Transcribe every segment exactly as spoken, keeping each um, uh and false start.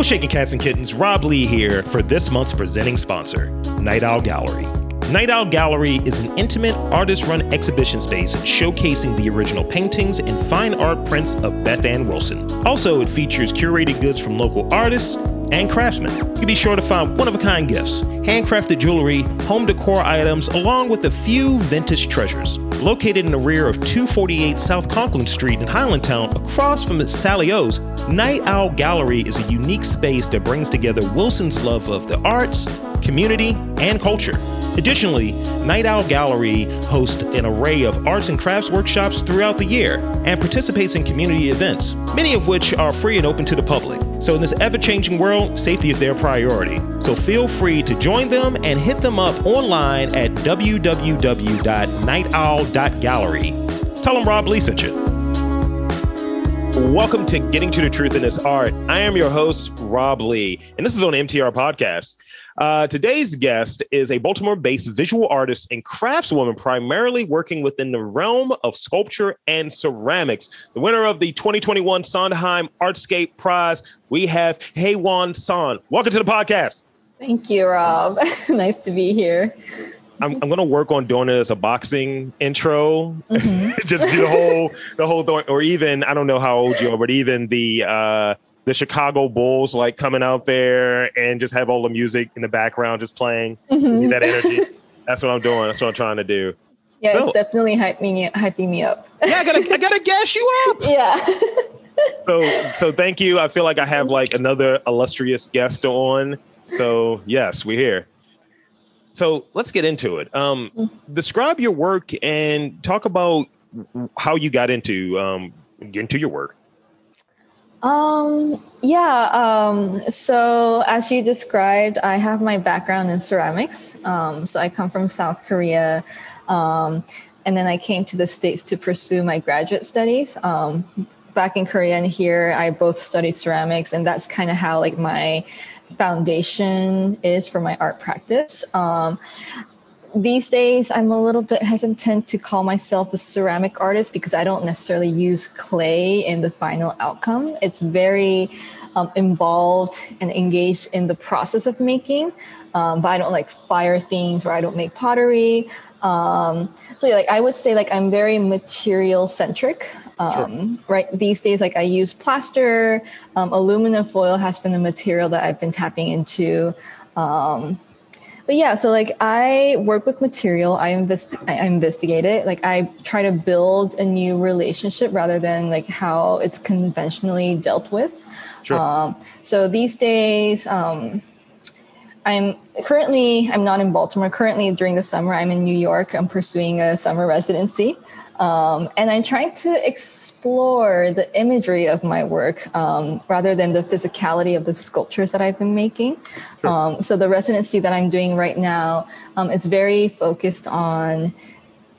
Well, shaking cats and kittens, Rob Lee here for this month's presenting sponsor, Night Owl Gallery. Night Owl Gallery is an intimate, artist-run exhibition space showcasing the original paintings and fine art prints of Beth Ann Wilson. Also, it features curated goods from local artists and craftsmen. You can be sure to find one-of-a-kind gifts, handcrafted jewelry, home decor items, along with a few vintage treasures. Located in the rear of two forty-eight South Conklin Street in Highlandtown, across from Sally O's, Night Owl Gallery is a unique space that brings together Wilson's love of the arts, community, and culture. Additionally, Night Owl Gallery hosts an array of arts and crafts workshops throughout the year and participates in community events, many of which are free and open to the public. So in this ever-changing world, safety is their priority. So feel free to join them and hit them up online at w w w dot night owl dot gallery. Tell them Rob Lee sent you. Welcome to Getting to the Truth in This Art. I am your host, Rob Lee, and this is on M T R Podcast. Uh, today's guest is a Baltimore-based visual artist and craftswoman, primarily working within the realm of sculpture and ceramics. The winner of the twenty twenty-one Sondheim Artscape Prize, we have Hae Won Sohn. Welcome to the podcast. Thank you, Rob. Nice to be here. I'm, I'm going to work on doing it as a boxing intro, mm-hmm. Just do the whole, the whole, th- or even, I don't know how old you are, but even the, uh, the Chicago Bulls, like coming out there and just have all the music in the background, just playing mm-hmm. that energy. That's what I'm doing. That's what I'm trying to do. Yeah, so, it's definitely hyping me, hyping me up. Yeah, I gotta, I gotta gas you up. Yeah. so, so thank you. I feel like I have like another illustrious guest on. So yes, we're here. So let's get into it. Um, mm-hmm. Describe your work and talk about how you got into um, get into your work. Um, yeah. Um, so as you described, I have my background in ceramics. Um, so I come from South Korea. Um, and then I came to the States to pursue my graduate studies. Um, back in Korea and here, I both studied ceramics, and that's kind of how like my foundation is for my art practice. Um, These days, I'm a little bit hesitant to call myself a ceramic artist because I don't necessarily use clay in the final outcome. It's very um, involved and engaged in the process of making, um, but I don't like fire things or I don't make pottery. Um, so yeah, like I would say like I'm very material centric, um, sure. Right? These days, like I use plaster, um, aluminum foil has been the material that I've been tapping into, um, But yeah, so like I work with material, I, invest- I investigate it, like I try to build a new relationship rather than like how it's conventionally dealt with. Sure. Um, so these days, um, I'm currently, I'm not in Baltimore. Currently during the summer, I'm in New York. I'm pursuing a summer residency. Um, and I'm trying to explore the imagery of my work um, rather than the physicality of the sculptures that I've been making. Sure. Um, so the residency that I'm doing right now um, is very focused on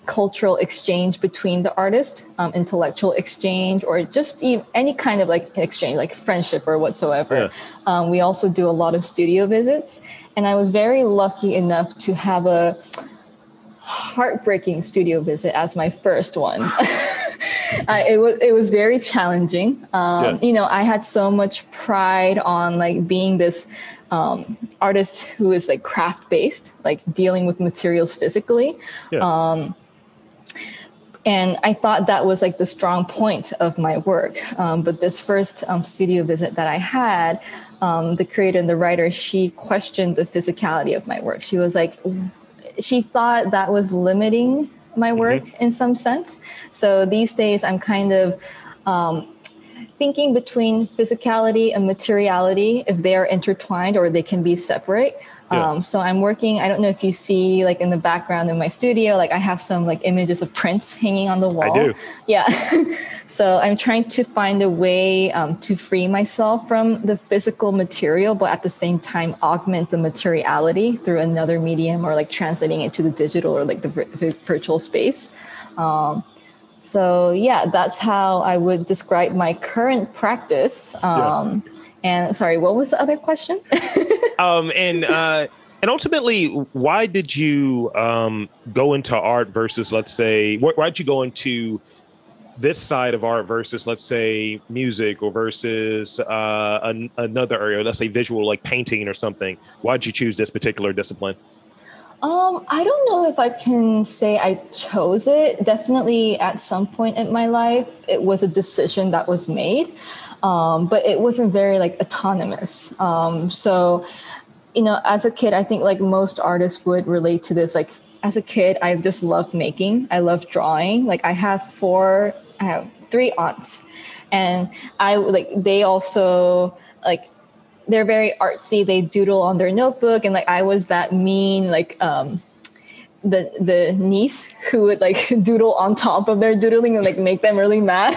cultural exchange between the artist, um, intellectual exchange, or just even any kind of like exchange, like friendship or whatsoever. Yeah. Um, we also do a lot of studio visits. And I was very lucky enough to have a heartbreaking studio visit as my first one. uh, it was it was very challenging. Um, yeah. You know, I had so much pride on like being this um, artist who is like craft based, like dealing with materials physically. Yeah. Um, and I thought that was like the strong point of my work. Um, but this first um, studio visit that I had, um, the creator and the writer, she questioned the physicality of my work. She was like, she thought that was limiting my work mm-hmm. in some sense. So these days I'm kind of um, thinking between physicality and materiality, if they are intertwined or they can be separate. Yeah. Um, so I'm working, I don't know if you see like in the background in my studio, like I have some like images of prints hanging on the wall. I do. Yeah. So I'm trying to find a way um, to free myself from the physical material, but at the same time augment the materiality through another medium or like translating it to the digital or like the vir- virtual space. Um, so yeah, that's how I would describe my current practice. Um, yeah. And sorry, what was the other question? um, and uh, and ultimately, why did you um, go into art versus, let's say, wh- why did you go into this side of art versus, let's say, music, or versus uh, an, another area, let's say visual, like painting or something? Why'd you choose this particular discipline? Um, I don't know if I can say I chose it. Definitely at some point in my life, it was a decision that was made, um, but it wasn't very like autonomous. Um, so, you know, as a kid, I think like most artists would relate to this. Like as a kid, I just loved making. I loved drawing. Like I have four, I have three aunts, and I like they also like. They're very artsy. They doodle on their notebook. And like, I was that mean, like um, the the niece who would like doodle on top of their doodling and like make them really mad.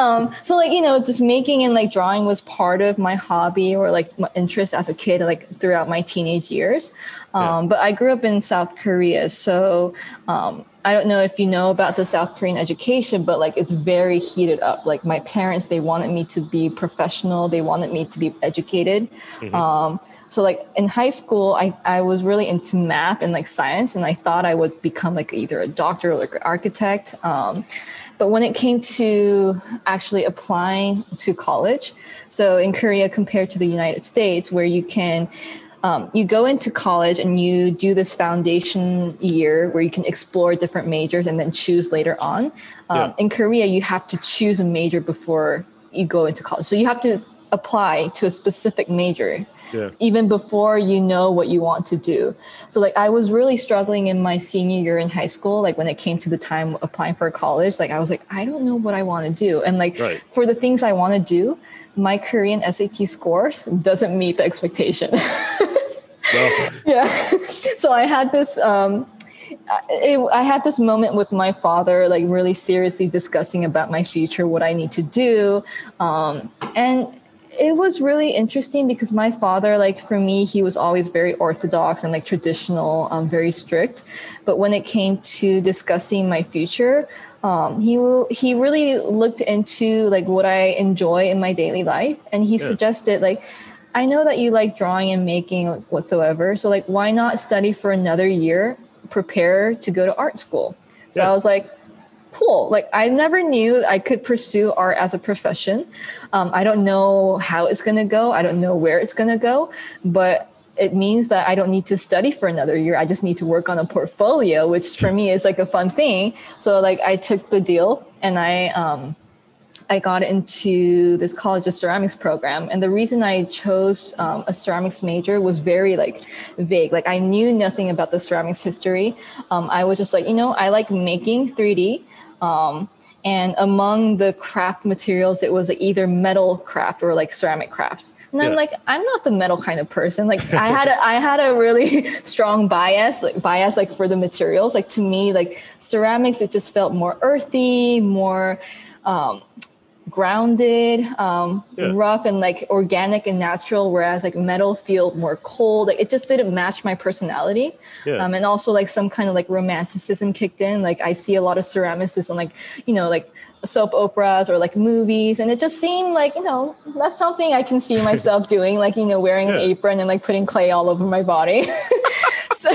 um, so like, you know, just making and like drawing was part of my hobby or like my interest as a kid, like throughout my teenage years. Um, yeah. But I grew up in South Korea. So um, I don't know if you know about the South Korean education, but like it's very heated up. Like my parents, they wanted me to be professional. They wanted me to be educated. Mm-hmm. Um, so like in high school, I, I was really into math and like science, and I thought I would become like either a doctor or like an architect. Um, but when it came to actually applying to college, so in Korea compared to the United States, where you can Um, you go into college and you do this foundation year where you can explore different majors and then choose later on. Um, yeah. In Korea, you have to choose a major before you go into college. So you have to apply to a specific major, yeah. even before you know what you want to do. So like I was really struggling in my senior year in high school. Like when it came to the time of applying for college, like I was like, I don't know what I want to do. And like right. for the things I want to do, my Korean S A T scores doesn't meet the expectation. Well. Yeah. So I had this, um, it, I had this moment with my father, like really seriously discussing about my future, what I need to do. Um, and it was really interesting because my father, like for me, he was always very orthodox and like traditional, um, very strict. But when it came to discussing my future, Um, he will, he really looked into like what I enjoy in my daily life. And he yeah. suggested like, I know that you like drawing and making whatsoever. So like, why not study for another year, prepare to go to art school? So yeah. I was like, cool. Like I never knew I could pursue art as a profession. Um, I don't know how it's going to go. I don't know where it's going to go, but it means that I don't need to study for another year. I just need to work on a portfolio, which for me is like a fun thing. So like I took the deal and I um, I got into this college's ceramics program. And the reason I chose um, a ceramics major was very like vague. Like I knew nothing about the ceramics history. Um, I was just like, you know, I like making three D. Um, and among the craft materials, it was either metal craft or like ceramic craft. And I'm yeah. like, I'm not the metal kind of person. Like I had a, I had a really strong bias, like bias, like for the materials. Like to me, like ceramics, it just felt more earthy, more um, grounded, um, yeah. rough and like organic and natural. Whereas like metal felt more cold. Like it just didn't match my personality. Yeah. Um, and also like some kind of like romanticism kicked in. Like I see a lot of ceramicists and like, you know, like soap operas or like movies, and it just seemed like, you know, that's something I can see myself doing, like, you know, wearing yeah. an apron and like putting clay all over my body. so,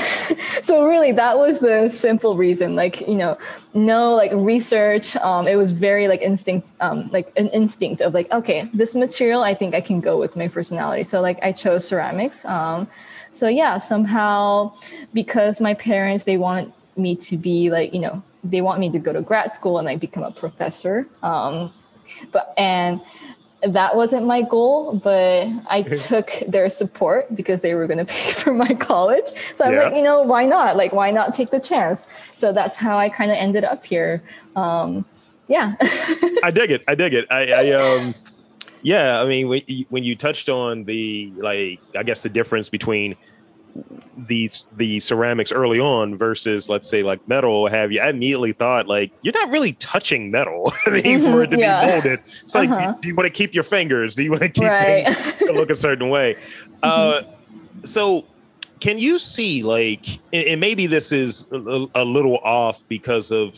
so really that was the simple reason, like, you know, no like research. Um it was very like instinct, um like an instinct of like, okay, this material I think I can go with my personality. So like I chose ceramics. Um so yeah, somehow because my parents, they wanted me to be like, you know, they want me to go to grad school and like become a professor. Um, but, and that wasn't my goal, but I took their support because they were going to pay for my college. So I'm yeah. like, you know, why not? Like, why not take the chance? So that's how I kind of ended up here. Um, yeah. I dig it. I dig it. I, I, um, yeah, I mean, when you, when you touched on the, like, I guess the difference between these the ceramics early on versus, let's say, like metal, have you, I immediately thought like, you're not really touching metal. I mean, mm-hmm, for it to yeah. be molded, it's uh-huh. like, do, do you want to keep your fingers? Do you want to keep right. things to look a certain way? Uh, mm-hmm. So can you see like, and, and maybe this is a, a little off because of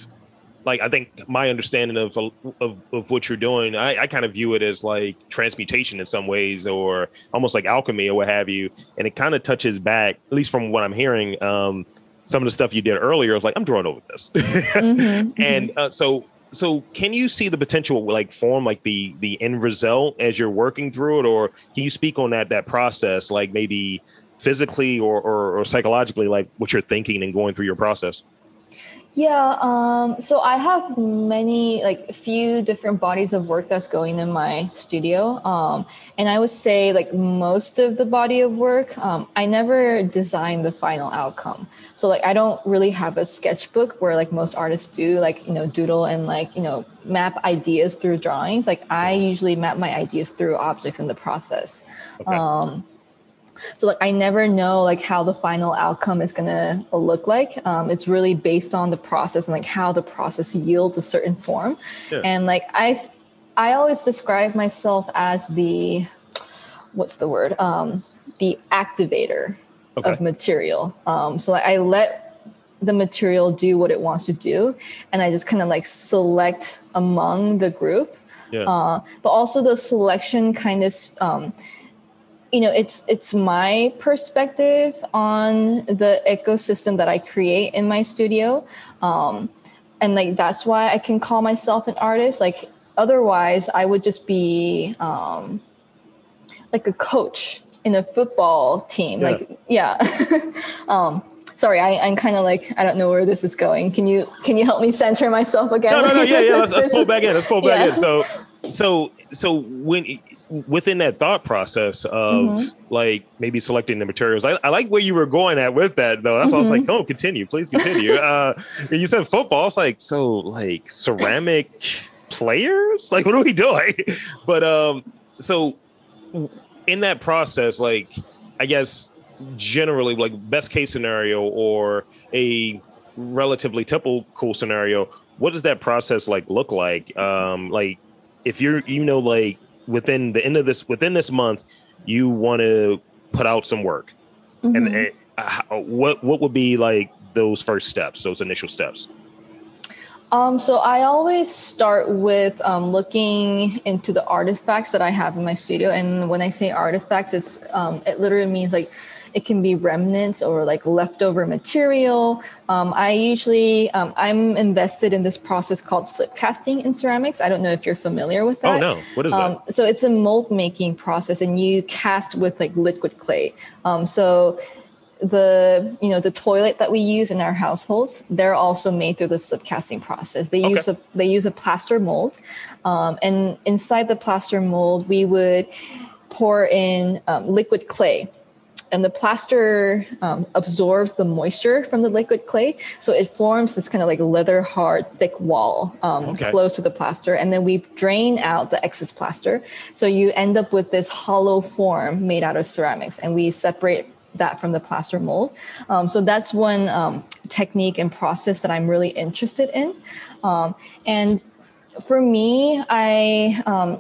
like, I think my understanding of, of, of what you're doing, I, I kind of view it as like transmutation in some ways, or almost like alchemy or what have you. And it kind of touches back, at least from what I'm hearing, um, some of the stuff you did earlier, I was like, I'm drawn over this. Mm-hmm, and mm-hmm. uh, so so can you see the potential, like form, like the the end result as you're working through it? Or can you speak on that that process, like maybe physically or, or, or psychologically, like what you're thinking and going through your process? Yeah. Um, so I have many, like a few different bodies of work that's going in my studio. Um, and I would say like most of the body of work, um, I never design the final outcome. So like, I don't really have a sketchbook where like most artists do, like, you know, doodle and like, you know, map ideas through drawings. Like I usually map my ideas through objects in the process. Okay. Um, So like I never know like how the final outcome is going to look like. Um, it's really based on the process and like how the process yields a certain form. Yeah. And like I I always describe myself as the, what's the word? Um, the activator okay. of material. Um, so like I let the material do what it wants to do. And I just kind of like select among the group. Yeah. Uh, but also the selection kind of... Um, you know, it's it's my perspective on the ecosystem that I create in my studio. Um, and like, that's why I can call myself an artist. Like, otherwise I would just be um, like a coach in a football team. Yeah. Like, yeah. um, sorry, I, I'm kind of like, I don't know where this is going. Can you, can you help me center myself again? No, no, no, yeah, yeah. Let's, let's pull back in. Let's pull back yeah. in. So, so, so when... within that thought process of mm-hmm. like maybe selecting the materials. I, I like where you were going at with that though. That's mm-hmm. why I was like, oh, continue, please continue. uh, you said football. It's like, so like ceramic players, like what are we doing? But um, so in that process, like, I guess generally like best case scenario or a relatively typical scenario, what does that process like look like? Um, like if you're, you know, like, within the end of this, within this month, you want to put out some work. Mm-hmm. And, and uh, how, what, what would be like those first steps, those initial steps? Um, so I always start with um, looking into the artifacts that I have in my studio. And when I say artifacts, it's um, it literally means like it can be remnants or like leftover material. Um, I usually, um, I'm invested in this process called slip casting in ceramics. I don't know if you're familiar with that. Oh no, what is um, that? So it's a mold making process and you cast with like liquid clay. Um, so the, you know, the toilet that we use in our households, they're also made through the slip casting process. They okay. use a, they use a plaster mold. Um, and inside the plaster mold, we would pour in um, liquid clay, and the plaster um, absorbs the moisture from the liquid clay. So it forms this kind of like leather hard, thick wall um, okay. close to the plaster. And then we drain out the excess plaster. So you end up with this hollow form made out of ceramics, and we separate that from the plaster mold. Um, so that's one um, technique and process that I'm really interested in. Um, and for me, I, um,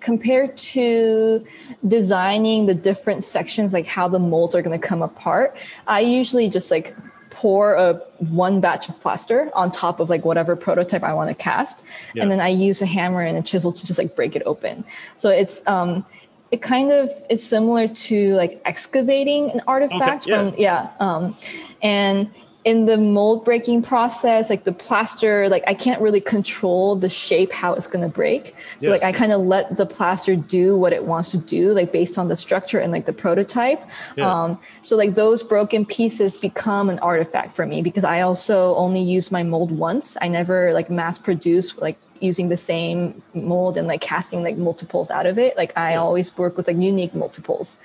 compared to designing the different sections, like how the molds are going to come apart, I usually just like pour a one batch of plaster on top of like whatever prototype I want to cast. Yeah. And then I use a hammer and a chisel to just like break it open. So it's, um, it kind of is similar to like excavating an artifact okay, yeah. from, yeah. Um, and in the mold breaking process, like the plaster, like I can't really control the shape, how it's going to break. So yes. like I kind of let the plaster do what it wants to do, like based on the structure and like the prototype. Yeah. Um, so like those broken pieces become an artifact for me because I also only use my mold once. I never like mass produce like using the same mold and like casting like multiples out of it. Like I yeah. always work with like unique multiples.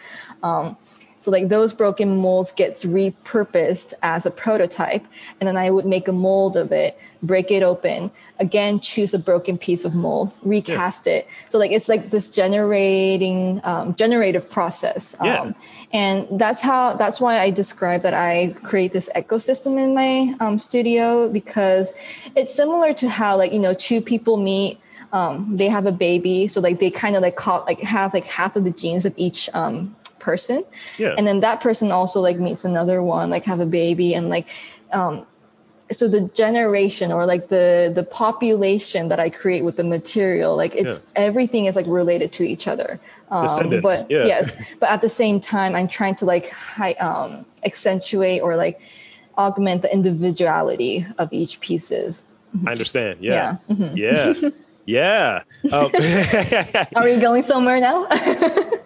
Um, so like those broken molds gets repurposed as a prototype. And then I would make a mold of it, break it open, again, choose a broken piece of mold, recast yeah. it. So like, it's like this generating, um, generative process. Yeah. Um, and that's how, that's why I describe that I create this ecosystem in my um, studio, because it's similar to how like, you know, two people meet, um, they have a baby. So like, they kind of like call, like have like half of the genes of each, um, person yeah. and then that person also like meets another one, like have a baby, and like um so the generation or like the the population that I create with the material, like it's yeah. everything is like related to each other, um but yeah. yes but at the same time I'm trying to like high um accentuate or like augment the individuality of each pieces. I understand. Yeah. Yeah. Mm-hmm. Yeah. Yeah. Um, Are we going somewhere now?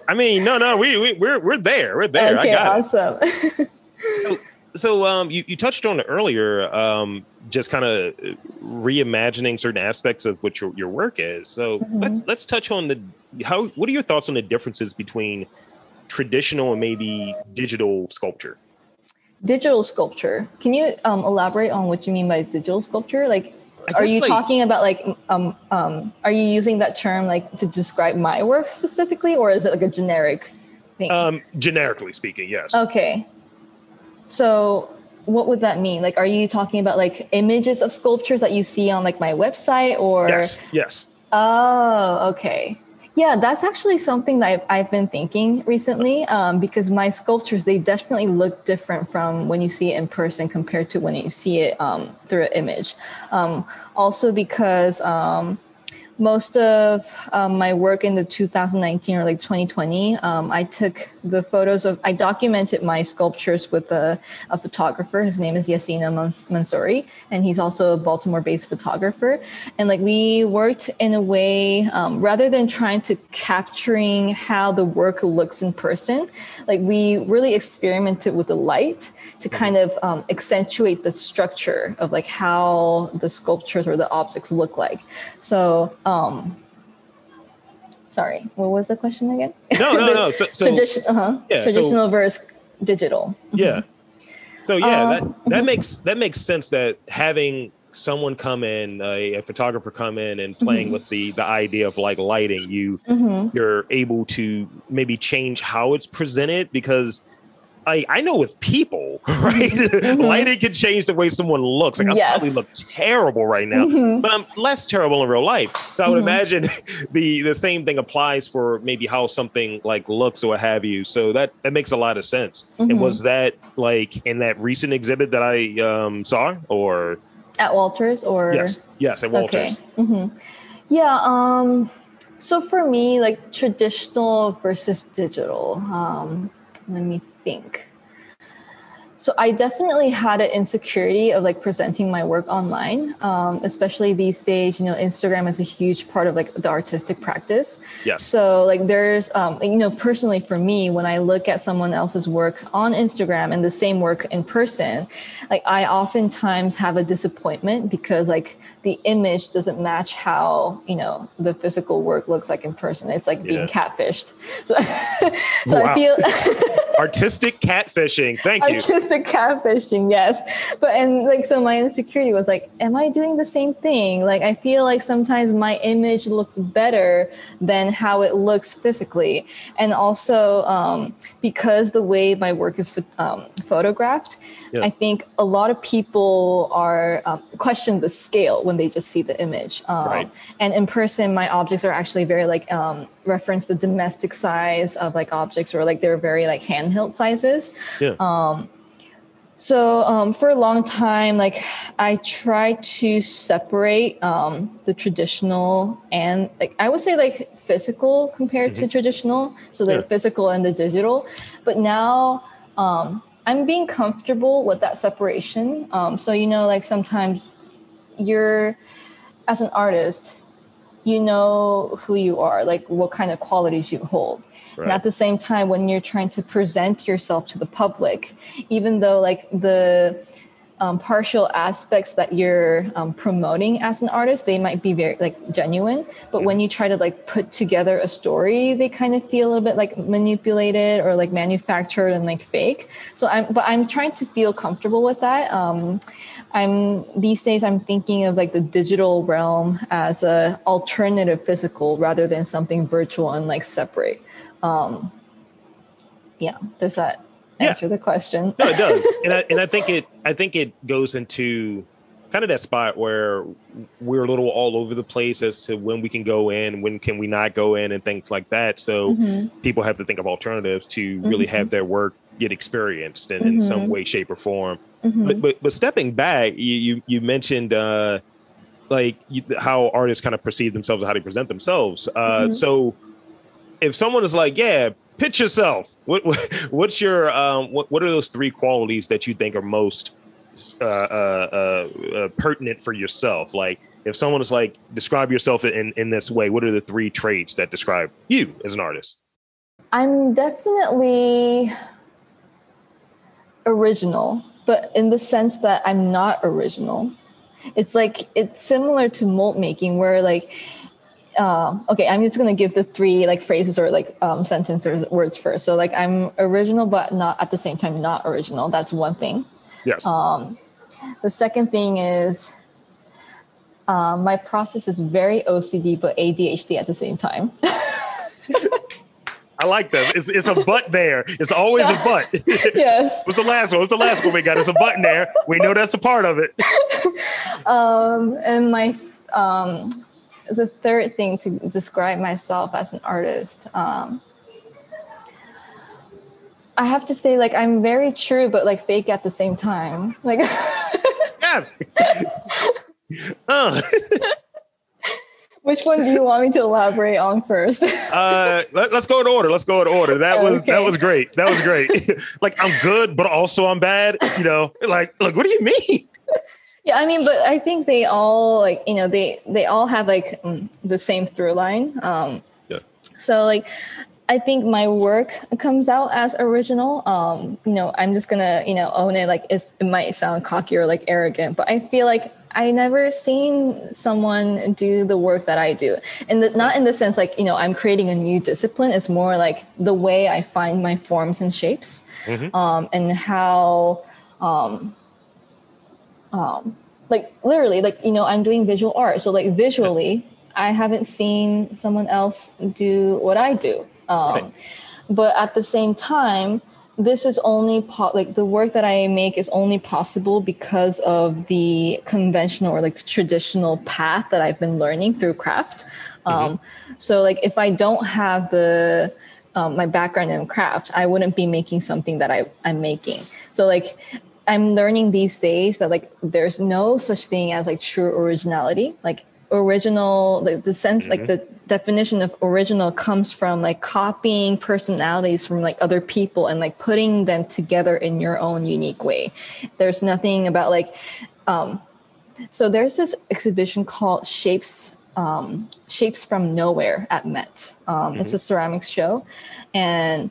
I mean, no, no, we, we, we're, we're there. We're there. Okay, I got awesome. It. So, so um, you, you touched on it earlier, um, just kind of reimagining certain aspects of what your, your work is. So mm-hmm. let's, let's touch on the, how, what are your thoughts on the differences between traditional and maybe digital sculpture? Digital sculpture. Can you um, elaborate on what you mean by digital sculpture? Like, are you like, talking about like, um, um, are you using that term like to describe my work specifically, or is it like a generic thing? Um, generically speaking, yes. Okay. So what would that mean? Like, are you talking about like images of sculptures that you see on like my website or? Yes, yes. Oh, okay. Yeah, that's actually something that I've, I've been thinking recently um, because my sculptures, they definitely look different from when you see it in person compared to when you see it um, through an image. Um, also because um, most of um, my work in the two thousand nineteen or like twenty twenty, um, I took the photos of, I documented my sculptures with a, a photographer. His name is Yasina Mansouri, and he's also a Baltimore-based photographer. And like we worked in a way, um, rather than trying to capturing how the work looks in person, like we really experimented with the light to kind of um, accentuate the structure of like how the sculptures or the objects look like. So, um, sorry, what was the question again? No, no, no. So, so Tradition, uh-huh. yeah, traditional so, versus digital. Yeah. So yeah, um, that, that makes, that makes sense that having someone come in, a, a photographer come in and playing mm-hmm. with the, the idea of like lighting, you, mm-hmm. you're able to maybe change how it's presented because I, I know with people, right? Mm-hmm. Lighting can change the way someone looks. Like I yes. probably look terrible right now, mm-hmm. but I'm less terrible in real life. So I would mm-hmm. imagine the the same thing applies for maybe how something like looks or what have you. So that, that makes a lot of sense. Mm-hmm. And was that like in that recent exhibit that I um, saw or? At Walters or? Yes, yes, at Walters. Okay. Mm-hmm. Yeah. Um, so for me, like traditional versus digital, um, let me think. So I definitely had an insecurity of like presenting my work online, um, especially these days, you know, Instagram is a huge part of like the artistic practice. Yes. So like there's, um, you know, personally for me, when I look at someone else's work on Instagram and the same work in person, like I oftentimes have a disappointment because like the image doesn't match how, you know, the physical work looks like in person. It's like yeah. being catfished. So, so wow. I feel artistic catfishing. Thank you. Artistic The catfishing, yes. But and like so my insecurity was like, am I doing the same thing? Like I feel like sometimes my image looks better than how it looks physically. And also um, because the way my work is um, photographed, yeah. I think a lot of people are um, question the scale when they just see the image. Um, right. And in person, my objects are actually very like um, reference the domestic size of like objects or like they're very like handheld sizes. Yeah. Um, So um, for a long time, like I tried to separate um, the traditional and like I would say like physical compared mm-hmm. to traditional. So the yeah. physical and the digital. But now um, I'm being comfortable with that separation. Um, so, you know, like sometimes you're as an artist, you know who you are, like what kind of qualities you hold. Right. And at the same time, when you're trying to present yourself to the public, even though like the um, partial aspects that you're um, promoting as an artist, they might be very like genuine. But mm. when you try to like put together a story, they kind of feel a little bit like manipulated or like manufactured and like fake. So I'm, but I'm trying to feel comfortable with that. Um, I'm these days I'm thinking of like the digital realm as a alternative physical rather than something virtual and like separate. Um, yeah. Does that answer yeah. the question? No, it does. And I, and I think it, I think it goes into kind of that spot where we're a little all over the place as to when we can go in, when can we not go in and things like that. So mm-hmm. people have to think of alternatives to really mm-hmm. have their work get experienced in, mm-hmm. in some way, shape or form. Mm-hmm. But, but, but stepping back, you, you, you mentioned, uh, like you, how artists kind of perceive themselves, how they present themselves. Uh, mm-hmm. so, if someone is like, yeah, pitch yourself, what, what what's your um what, what are those three qualities that you think are most uh, uh, uh, pertinent for yourself. Like if someone is like, describe yourself in, in this way, what are the three traits that describe you as an artist? I'm definitely original, but in the sense that I'm not original. It's like, it's similar to mold making where like, um, okay, I'm just going to give the three like phrases or like um, sentences or words first. So like I'm original, but not at the same time, not original. That's one thing. Yes. Um, the second thing is um, my process is very O C D, but A D H D at the same time. I like that. It's, it's a butt there. It's always yeah. a butt. Yes. What's the last one? What's the last one we got? It's a butt in there. We know that's a part of it. Um, and my, um, the third thing to describe myself as an artist, um, I have to say, like, I'm very true, but like fake at the same time. Like, yes. uh. Which one do you want me to elaborate on first? uh, let, let's go in order. Let's go in order. That was okay. that was great. That was great. Like I'm good, but also I'm bad. You know, like like what do you mean? Yeah, I mean, but I think they all like you know they they all have like the same through line. Um, yeah. So like, I think my work comes out as original. Um, you know, I'm just gonna you know own it. Like it's, it might sound cocky or like arrogant, but I feel like. I never seen someone do the work that I do. And the, not in the sense like, you know, I'm creating a new discipline. It's more like the way I find my forms and shapes mm-hmm. um, and how, um, um, like literally, like, you know, I'm doing visual art. So like visually, I haven't seen someone else do what I do. Um, right. But at the same time, this is only po- like the work that I make is only possible because of the conventional or like traditional path that I've been learning through craft. Um, mm-hmm. So like if I don't have the um, my background in craft, I wouldn't be making something that I, I'm making. So like I'm learning these days that like there's no such thing as like true originality. Like original, like the sense mm-hmm. like the definition of original comes from like copying personalities from like other people and like putting them together in your own unique way. There's nothing about like um so there's this exhibition called Shapes um Shapes from Nowhere at Met. Um mm-hmm. It's a ceramics show, and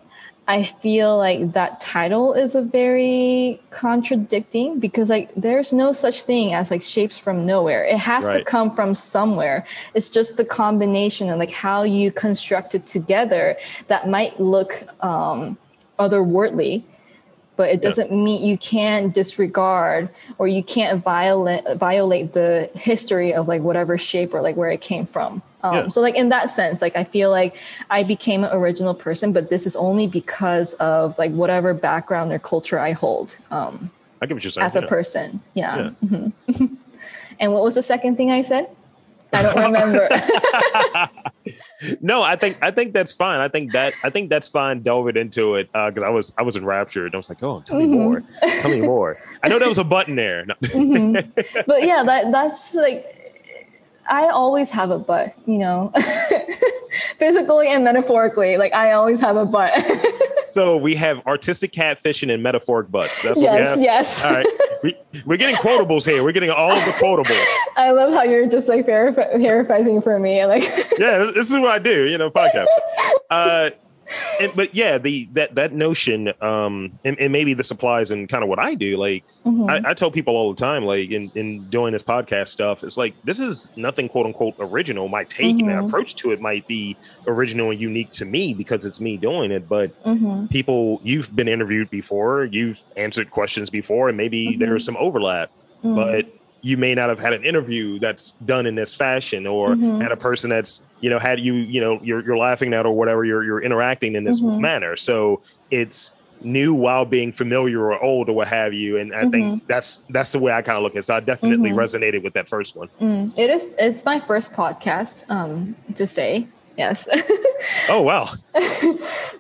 I feel like that title is a very contradicting because like there's no such thing as like shapes from nowhere. It has right. to come from somewhere. It's just the combination and like how you construct it together that might look um, otherworldly, but it doesn't yeah. mean you can't disregard or you can't violate violate the history of like whatever shape or like where it came from. Um, yeah. So like in that sense, like I feel like I became an original person, but this is only because of like whatever background or culture I hold. Um, I get what you're saying. As a yeah. person. Yeah. yeah. Mm-hmm. And what was the second thing I said? I don't remember. No, I think I think that's fine. I think that I think that's fine. Delving into it because uh, I was I was enraptured. I was like, oh, tell me mm-hmm. more. Tell me more. I know there was a button there. No. mm-hmm. But yeah, that that's like. I always have a butt, you know, physically and metaphorically. Like I always have a butt. So we have artistic catfishing and metaphoric butts. That's what yes, we have. Yes. All right. We, we're getting quotables here. We're getting all of the quotables. I love how you're just like paraphrasing for me. Like, yeah, this, this is what I do, you know, podcast. Uh, and, but yeah, the, that, that notion, um, and, and maybe this applies in kind of what I do. Like mm-hmm. I, I tell people all the time, like in, in doing this podcast stuff, it's like, this is nothing quote unquote original. My take mm-hmm. and my approach to it might be original and unique to me because it's me doing it. But mm-hmm. people, you've been interviewed before, you've answered questions before, and maybe mm-hmm. there is some overlap, mm-hmm. but you may not have had an interview that's done in this fashion or mm-hmm. had a person that's, you know, had you, you know, you're, you're laughing at or whatever, you're, you're interacting in this mm-hmm. manner. So it's new while being familiar or old or what have you. And I mm-hmm. think that's, that's the way I kind of look at it. So I definitely mm-hmm. resonated with that first one. Mm. It is, it's my first podcast um, to say, yes. Oh, wow.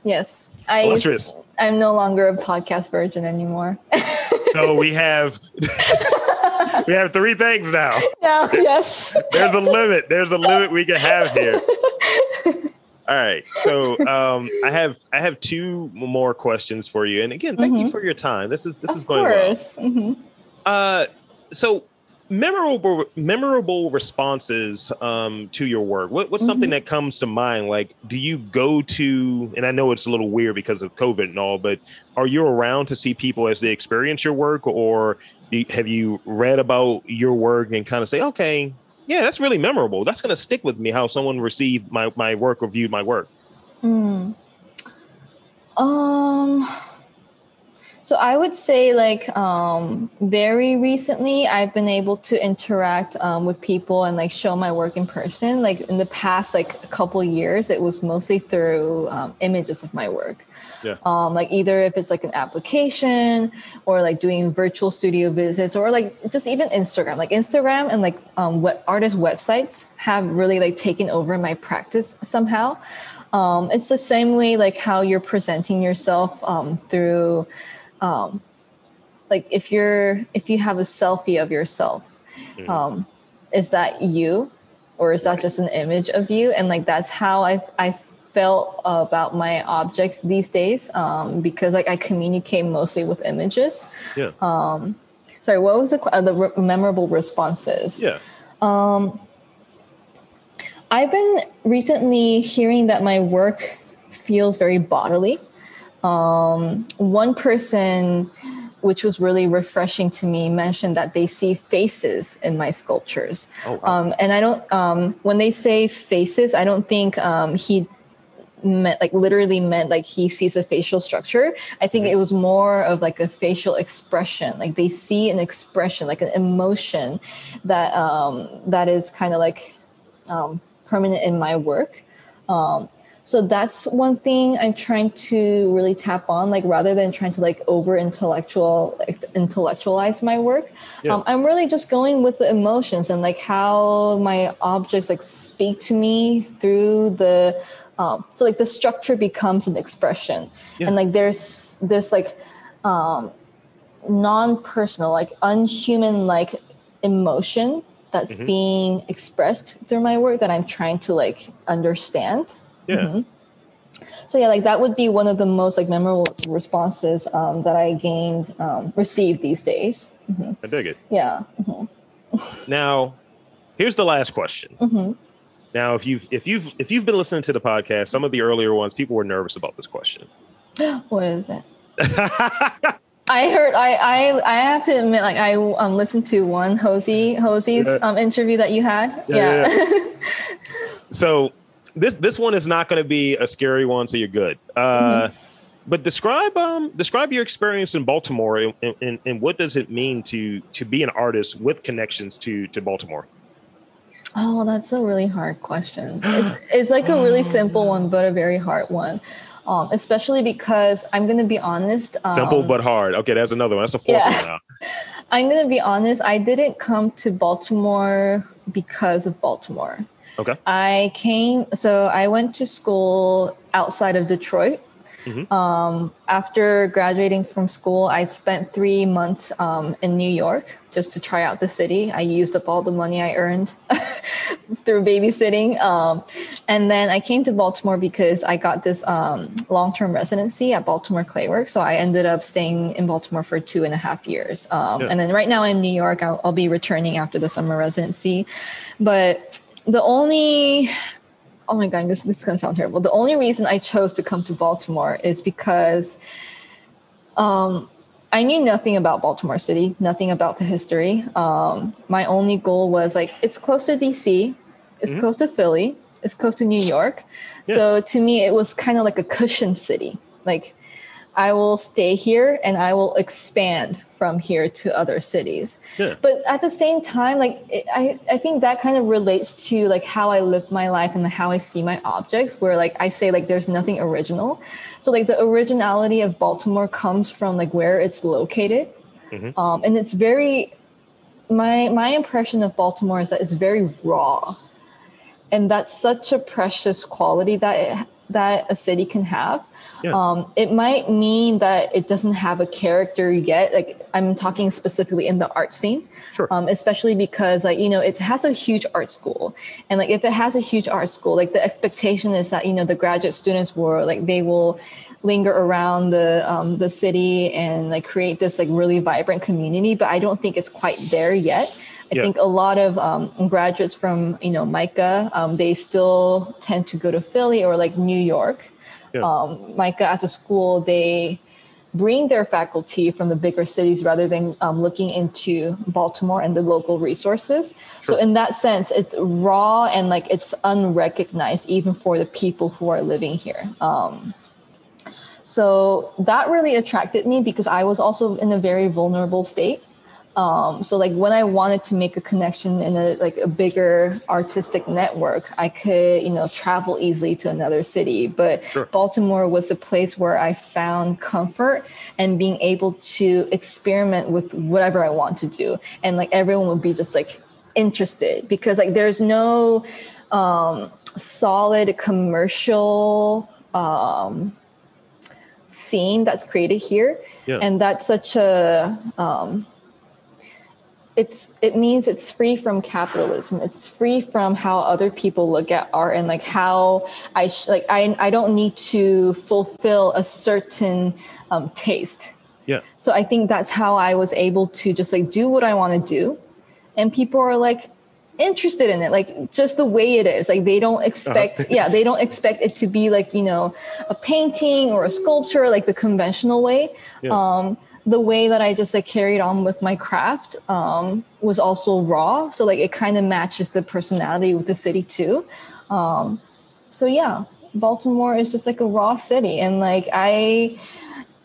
Yes. I, Illustrious. I'm no longer a podcast virgin anymore. So we have... We have three things now. Now, yes. There's a limit. There's a limit we can have here. All right. So um, I have I have two more questions for you. And again, thank mm-hmm. you for your time. This is this of is going course. well. Mm-hmm. Uh, so memorable, memorable responses um, to your work. What, what's mm-hmm. something that comes to mind? Like, do you go to, and I know it's a little weird because of COVID and all, but are you around to see people as they experience your work, or do you, have you read about your work and kind of say, okay, yeah, that's really memorable. That's going to stick with me, how someone received my, my work or viewed my work. Mm. Um, so I would say like um, very recently, I've been able to interact um, with people and like show my work in person. Like in the past, like a couple years, it was mostly through um, images of my work. Yeah. Um, like either if it's like an application or like doing virtual studio visits or like just even Instagram, like Instagram and like um, what artist websites have really like taken over my practice somehow. Um, it's the same way like how you're presenting yourself um, through um, like if you're if you have a selfie of yourself, mm-hmm. um, is that you or is that just an image of you? And like that's how I I felt about my objects these days, um, because like I communicate mostly with images. Yeah. Um, sorry, what was the uh, the re- memorable responses? Yeah. Um, I've been recently hearing that my work feels very bodily. Um, one person, which was really refreshing to me, mentioned that they see faces in my sculptures. Oh, wow. Um, and I don't, um, when they say faces, I don't think um, he meant like literally meant like he sees a facial structure. I think mm-hmm. it was more of like a facial expression. Like they see an expression, like an emotion that um, that is kind of like, um, permanent in my work. Um, so that's one thing I'm trying to really tap on, like rather than trying to like over intellectual, like, intellectualize my work. Yeah. Um, I'm really just going with the emotions and like how my objects like speak to me through the, um, so like the structure becomes an expression. Yeah. And like there's this like um, non-personal, like unhuman, like emotion that's mm-hmm. being expressed through my work that I'm trying to like understand. Yeah. Mm-hmm. So yeah, like that would be one of the most like memorable responses um, that I gained, um, received these days. Mm-hmm. I dig it. Yeah. Mm-hmm. Now, here's the last question. Mm-hmm. Now, if you've, if you've, if you've been listening to the podcast, some of the earlier ones, people were nervous about this question. What is it? I heard, I, I, I have to admit, like I um, listened to one Hosey, Hosey's yeah. um, interview that you had. Yeah. yeah. yeah. So this, this one is not going to be a scary one. So you're good. Uh, mm-hmm. But describe, um, describe your experience in Baltimore and, and, and what does it mean to, to be an artist with connections to, to Baltimore? Oh, that's a really hard question. It's, it's like a really simple one, but a very hard one. Um, especially because I'm going to be honest. Um, Simple but hard. Okay, that's another one. That's a fourth yeah. one now. I'm going to be honest. I didn't come to Baltimore because of Baltimore. Okay. I came, so I went to school outside of Detroit. Mm-hmm. Um, after graduating from school, I spent three months um, in New York just to try out the city. I used up all the money I earned through babysitting. Um, and then I came to Baltimore because I got this um, long-term residency at Baltimore Claywork. So I ended up staying in Baltimore for two and a half years. Um, yeah. And then right now I'm in New York. I'll, I'll be returning after the summer residency. But the only... Oh my God, this, this is going to sound terrible. The only reason I chose to come to Baltimore is because um, I knew nothing about Baltimore City, nothing about the history. Um, my only goal was like, it's close to D C, it's mm-hmm. close to Philly, it's close to New York. Yeah. So to me, it was kind of like a cushion city. Like I will stay here and I will expand from here to other cities. Yeah. But at the same time, like it, I, I think that kind of relates to like how I live my life and how I see my objects, where like I say like there's nothing original. So like the originality of Baltimore comes from like where it's located. Mm-hmm. Um, and it's very, my my impression of Baltimore is that it's very raw. And that's such a precious quality that it that a city can have. Yeah. Um, it might mean that it doesn't have a character yet. Like, I'm talking specifically in the art scene, sure. um, especially because, like, you know, it has a huge art school. And like, if it has a huge art school, like the expectation is that, you know, the graduate students will, like, they will linger around the um, the city and like create this like really vibrant community. But I don't think it's quite there yet. I yeah. think a lot of um, graduates from, you know, MICA, um, they still tend to go to Philly or like New York. Yeah. Um, MICA as a school, they bring their faculty from the bigger cities rather than um, looking into Baltimore and the local resources. Sure. So in that sense, it's raw and like it's unrecognized even for the people who are living here. Um, so that really attracted me because I was also in a very vulnerable state. Um, so like when I wanted to make a connection in a, like a bigger artistic network, I could, you know, travel easily to another city, but sure. Baltimore was the place where I found comfort and being able to experiment with whatever I want to do. And like, everyone would be just like interested because like, there's no, um, solid commercial, um, scene that's created here. Yeah. And that's such a, um, It's it means it's free from capitalism. It's free from how other people look at art and like how I sh- like I I don't need to fulfill a certain um, taste. Yeah. So I think that's how I was able to just like do what I want to do, and people are like interested in it, like just the way it is. Like they don't expect, uh-huh. yeah, they don't expect it to be like, you know, a painting or a sculpture like the conventional way. Yeah. Um, the way that I just like carried on with my craft um, was also raw. So like it kind of matches the personality with the city too. Um, so yeah, Baltimore is just like a raw city. And like I,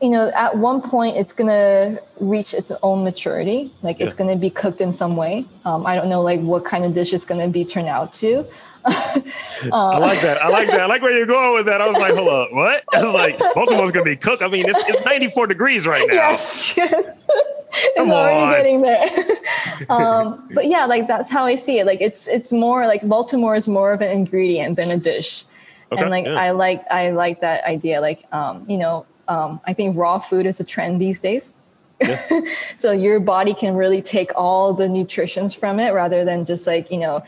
you know, at one point it's going to reach its own maturity. Like yeah. it's going to be cooked in some way. Um, I don't know like what kind of dish it's going to be turned out to. um, I like that. I like that. I like where you're going with that. I was like, hold up, what? I was like, Baltimore's going to be cooked. I mean, it's, it's ninety-four degrees right now. Yes, yes. It's Come already on. Getting there. um, but yeah, like that's how I see it. Like it's it's more like Baltimore is more of an ingredient than a dish. Okay, and like yeah. I like I like that idea. Like, um, you know, um, I think raw food is a trend these days. Yeah. So your body can really take all the nutritions from it rather than just like, you know,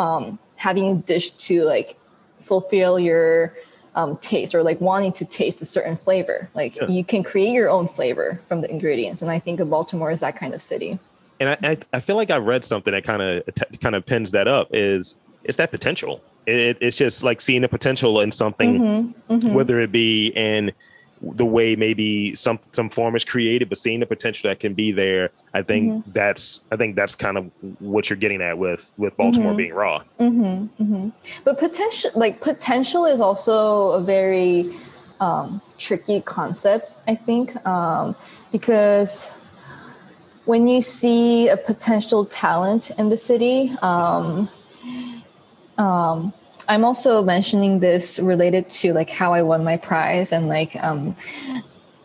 Um, having a dish to like fulfill your um, taste or like wanting to taste a certain flavor. Like yeah. you can create your own flavor from the ingredients. And I think Baltimore is that kind of city. And I, I feel like I read something that kind of kind of pins that up is it's that potential. It, it's just like seeing the potential in something, mm-hmm, mm-hmm. whether it be in the way maybe some some form is created, but seeing the potential that can be there, I think mm-hmm. that's I think that's kind of what you're getting at with with Baltimore mm-hmm. being raw. Mm-hmm, mm-hmm. But potential, like potential, is also a very um, tricky concept, I think, um, because when you see a potential talent in the city, um, um, I'm also mentioning this related to like how I won my prize and like um,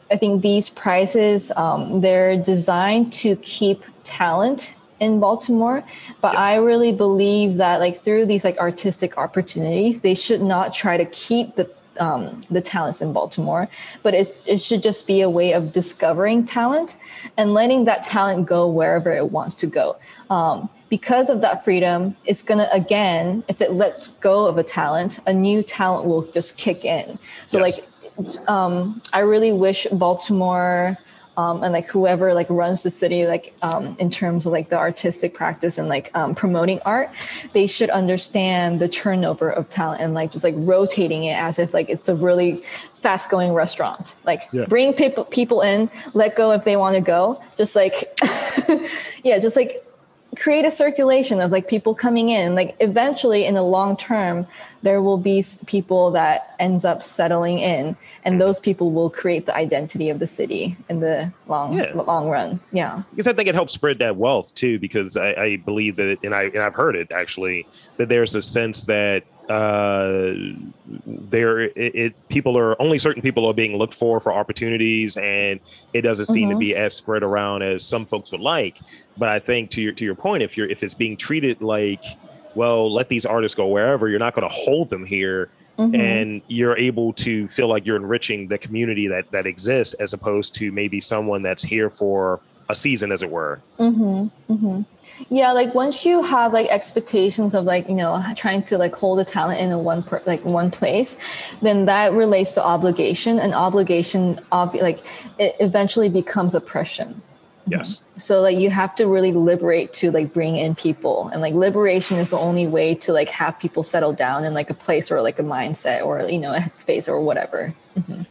I think these prizes, um, they're designed to keep talent in Baltimore. But yes. I really believe that like through these like artistic opportunities, they should not try to keep the um, the talents in Baltimore, but it, it should just be a way of discovering talent and letting that talent go wherever it wants to go. Um, Because of that freedom, it's going to, again, if it lets go of a talent, a new talent will just kick in. So, yes. like, um, I really wish Baltimore um, and, like, whoever, like, runs the city, like, um, in terms of, like, the artistic practice and, like, um, promoting art, they should understand the turnover of talent and, like, just, like, rotating it as if, like, it's a really fast-going restaurant. Like, yeah. bring people people in, let go if they want to go. Just, like, yeah, just, like, create a circulation of like people coming in, like eventually in the long term, there will be people that ends up settling in and mm-hmm. those people will create the identity of the city in the long, yeah. long run. Yeah. Because I think it helps spread that wealth too, because I, I believe that, and I, and I've heard it actually, that there's a sense that uh, there it, it people are only certain people are being looked for for opportunities, and it doesn't seem mm-hmm. to be as spread around as some folks would like. But I think to your to your point, if you're if it's being treated like, well, let these artists go wherever, you're not going to hold them here. Mm-hmm. And you're able to feel like you're enriching the community that that exists, as opposed to maybe someone that's here for a season, as it were. Mm-hmm. Mm-hmm. Yeah, like once you have like expectations of like, you know, trying to like hold the talent in a one per, like one place, then that relates to obligation, and obligation ob- like it eventually becomes oppression. Yes. Mm-hmm. So like you have to really liberate to like bring in people, and like liberation is the only way to like have people settle down in like a place or like a mindset or, you know, a headspace or whatever. Mm-hmm.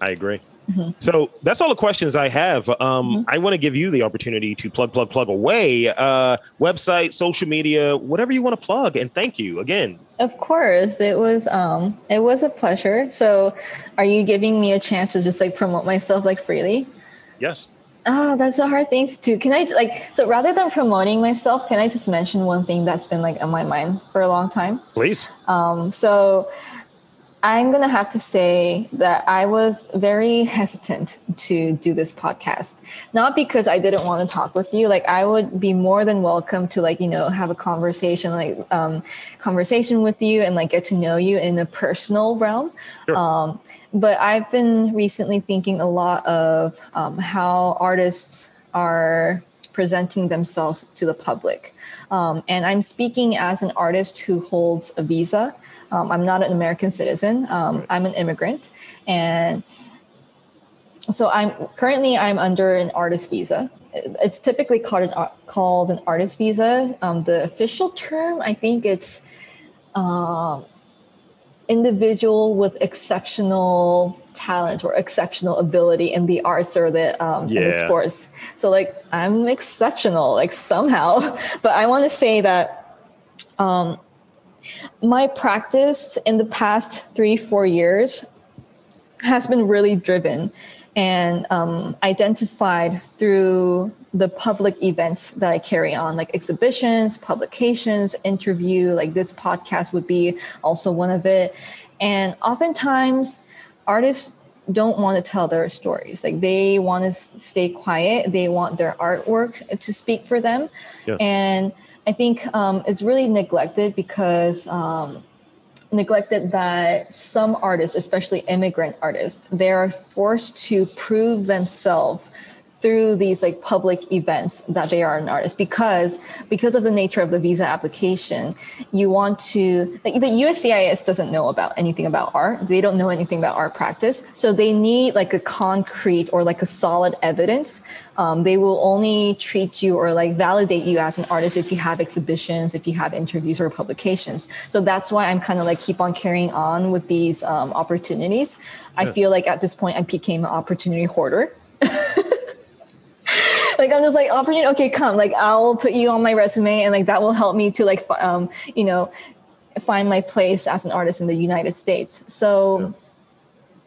I agree. Mm-hmm. So that's all the questions I have. Um, mm-hmm. I want to give you the opportunity to plug, plug, plug away, uh, website, social media, whatever you want to plug. And thank you again. Of course. It was um, it was a pleasure. So are you giving me a chance to just like promote myself like freely? Yes. Oh, that's a hard thing to do. Can I like, so rather than promoting myself, can I just mention one thing that's been like on my mind for a long time? Please. Um, so I'm going to have to say that I was very hesitant to do this podcast, not because I didn't want to talk with you. Like I would be more than welcome to like, you know, have a conversation, like um, conversation with you and like get to know you in a personal realm. Sure. Um, but I've been recently thinking a lot of um, how artists are presenting themselves to the public. Um, and I'm speaking as an artist who holds a visa. Um, I'm not an American citizen. Um, I'm an immigrant. And so I'm currently I'm under an artist visa. It's typically called an, called an artist visa. Um, the official term, I think it's um, individual with exceptional talent or exceptional ability in the arts or the, um, yeah. the sports. So like I'm exceptional, like somehow. But I want to say that um, my practice in the past three, four years has been really driven and um, identified through the public events that I carry on, like exhibitions, publications, interview, like this podcast would be also one of it. And oftentimes artists don't want to tell their stories. Like they want to stay quiet. They want their artwork to speak for them. Yeah. And I think um, it's really neglected because um, neglected that some artists, especially immigrant artists, they are forced to prove themselves through these like public events that they are an artist because because of the nature of the visa application. You want to like, the U S C I S doesn't know about anything about art. They don't know anything about art practice, so they need like a concrete or like a solid evidence. Um, they will only treat you or like validate you as an artist if you have exhibitions, if you have interviews or publications. So that's why I'm kind of like keep on carrying on with these um, opportunities. I yeah. feel like at this point I became an opportunity hoarder. Like, I'm just like, opportunity, okay, come, like, I'll put you on my resume and like, that will help me to like, um, you know, find my place as an artist in the United States. So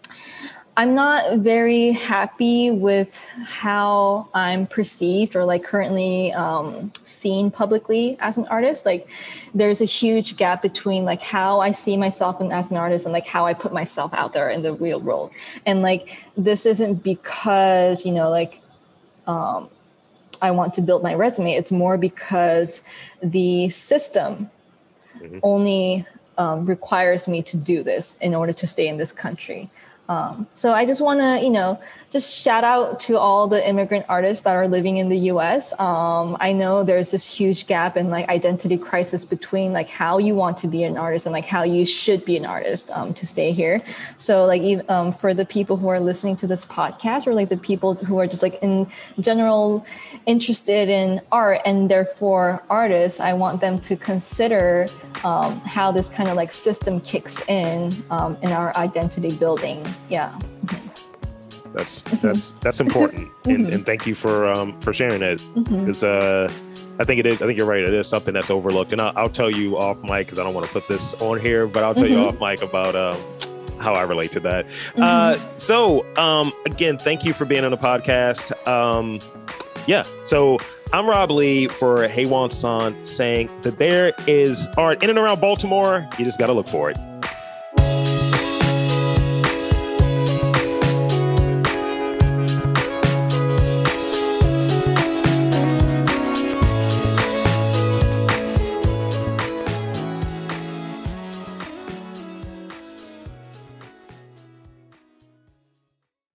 yeah. I'm not very happy with how I'm perceived or like currently um, seen publicly as an artist. Like there's a huge gap between like how I see myself and as an artist and like how I put myself out there in the real world. And like, this isn't because, you know, like, um, I want to build my resume. It's more because the system mm-hmm. only um, requires me to do this in order to stay in this country. Um, so I just want to, you know, just shout out to all the immigrant artists that are living in the U S. Um, I know there's this huge gap and like identity crisis between like how you want to be an artist and like how you should be an artist um, to stay here. So like even, um, for the people who are listening to this podcast or like the people who are just like in general interested in art and therefore artists, I want them to consider um, how this kind of like system kicks in um, in our identity building. Yeah. That's that's that's important. And, and thank you for um, for sharing that. Because uh, I think it is. I think you're right. It is something that's overlooked. And I'll, I'll tell you off mic because I don't want to put this on here. But I'll tell you off mic about um, how I relate to that. Uh, so, um, again, thank you for being on the podcast. Um, yeah. So I'm Rob Lee for Hae Won Sohn saying that there is art in and around Baltimore. You just got to look for it.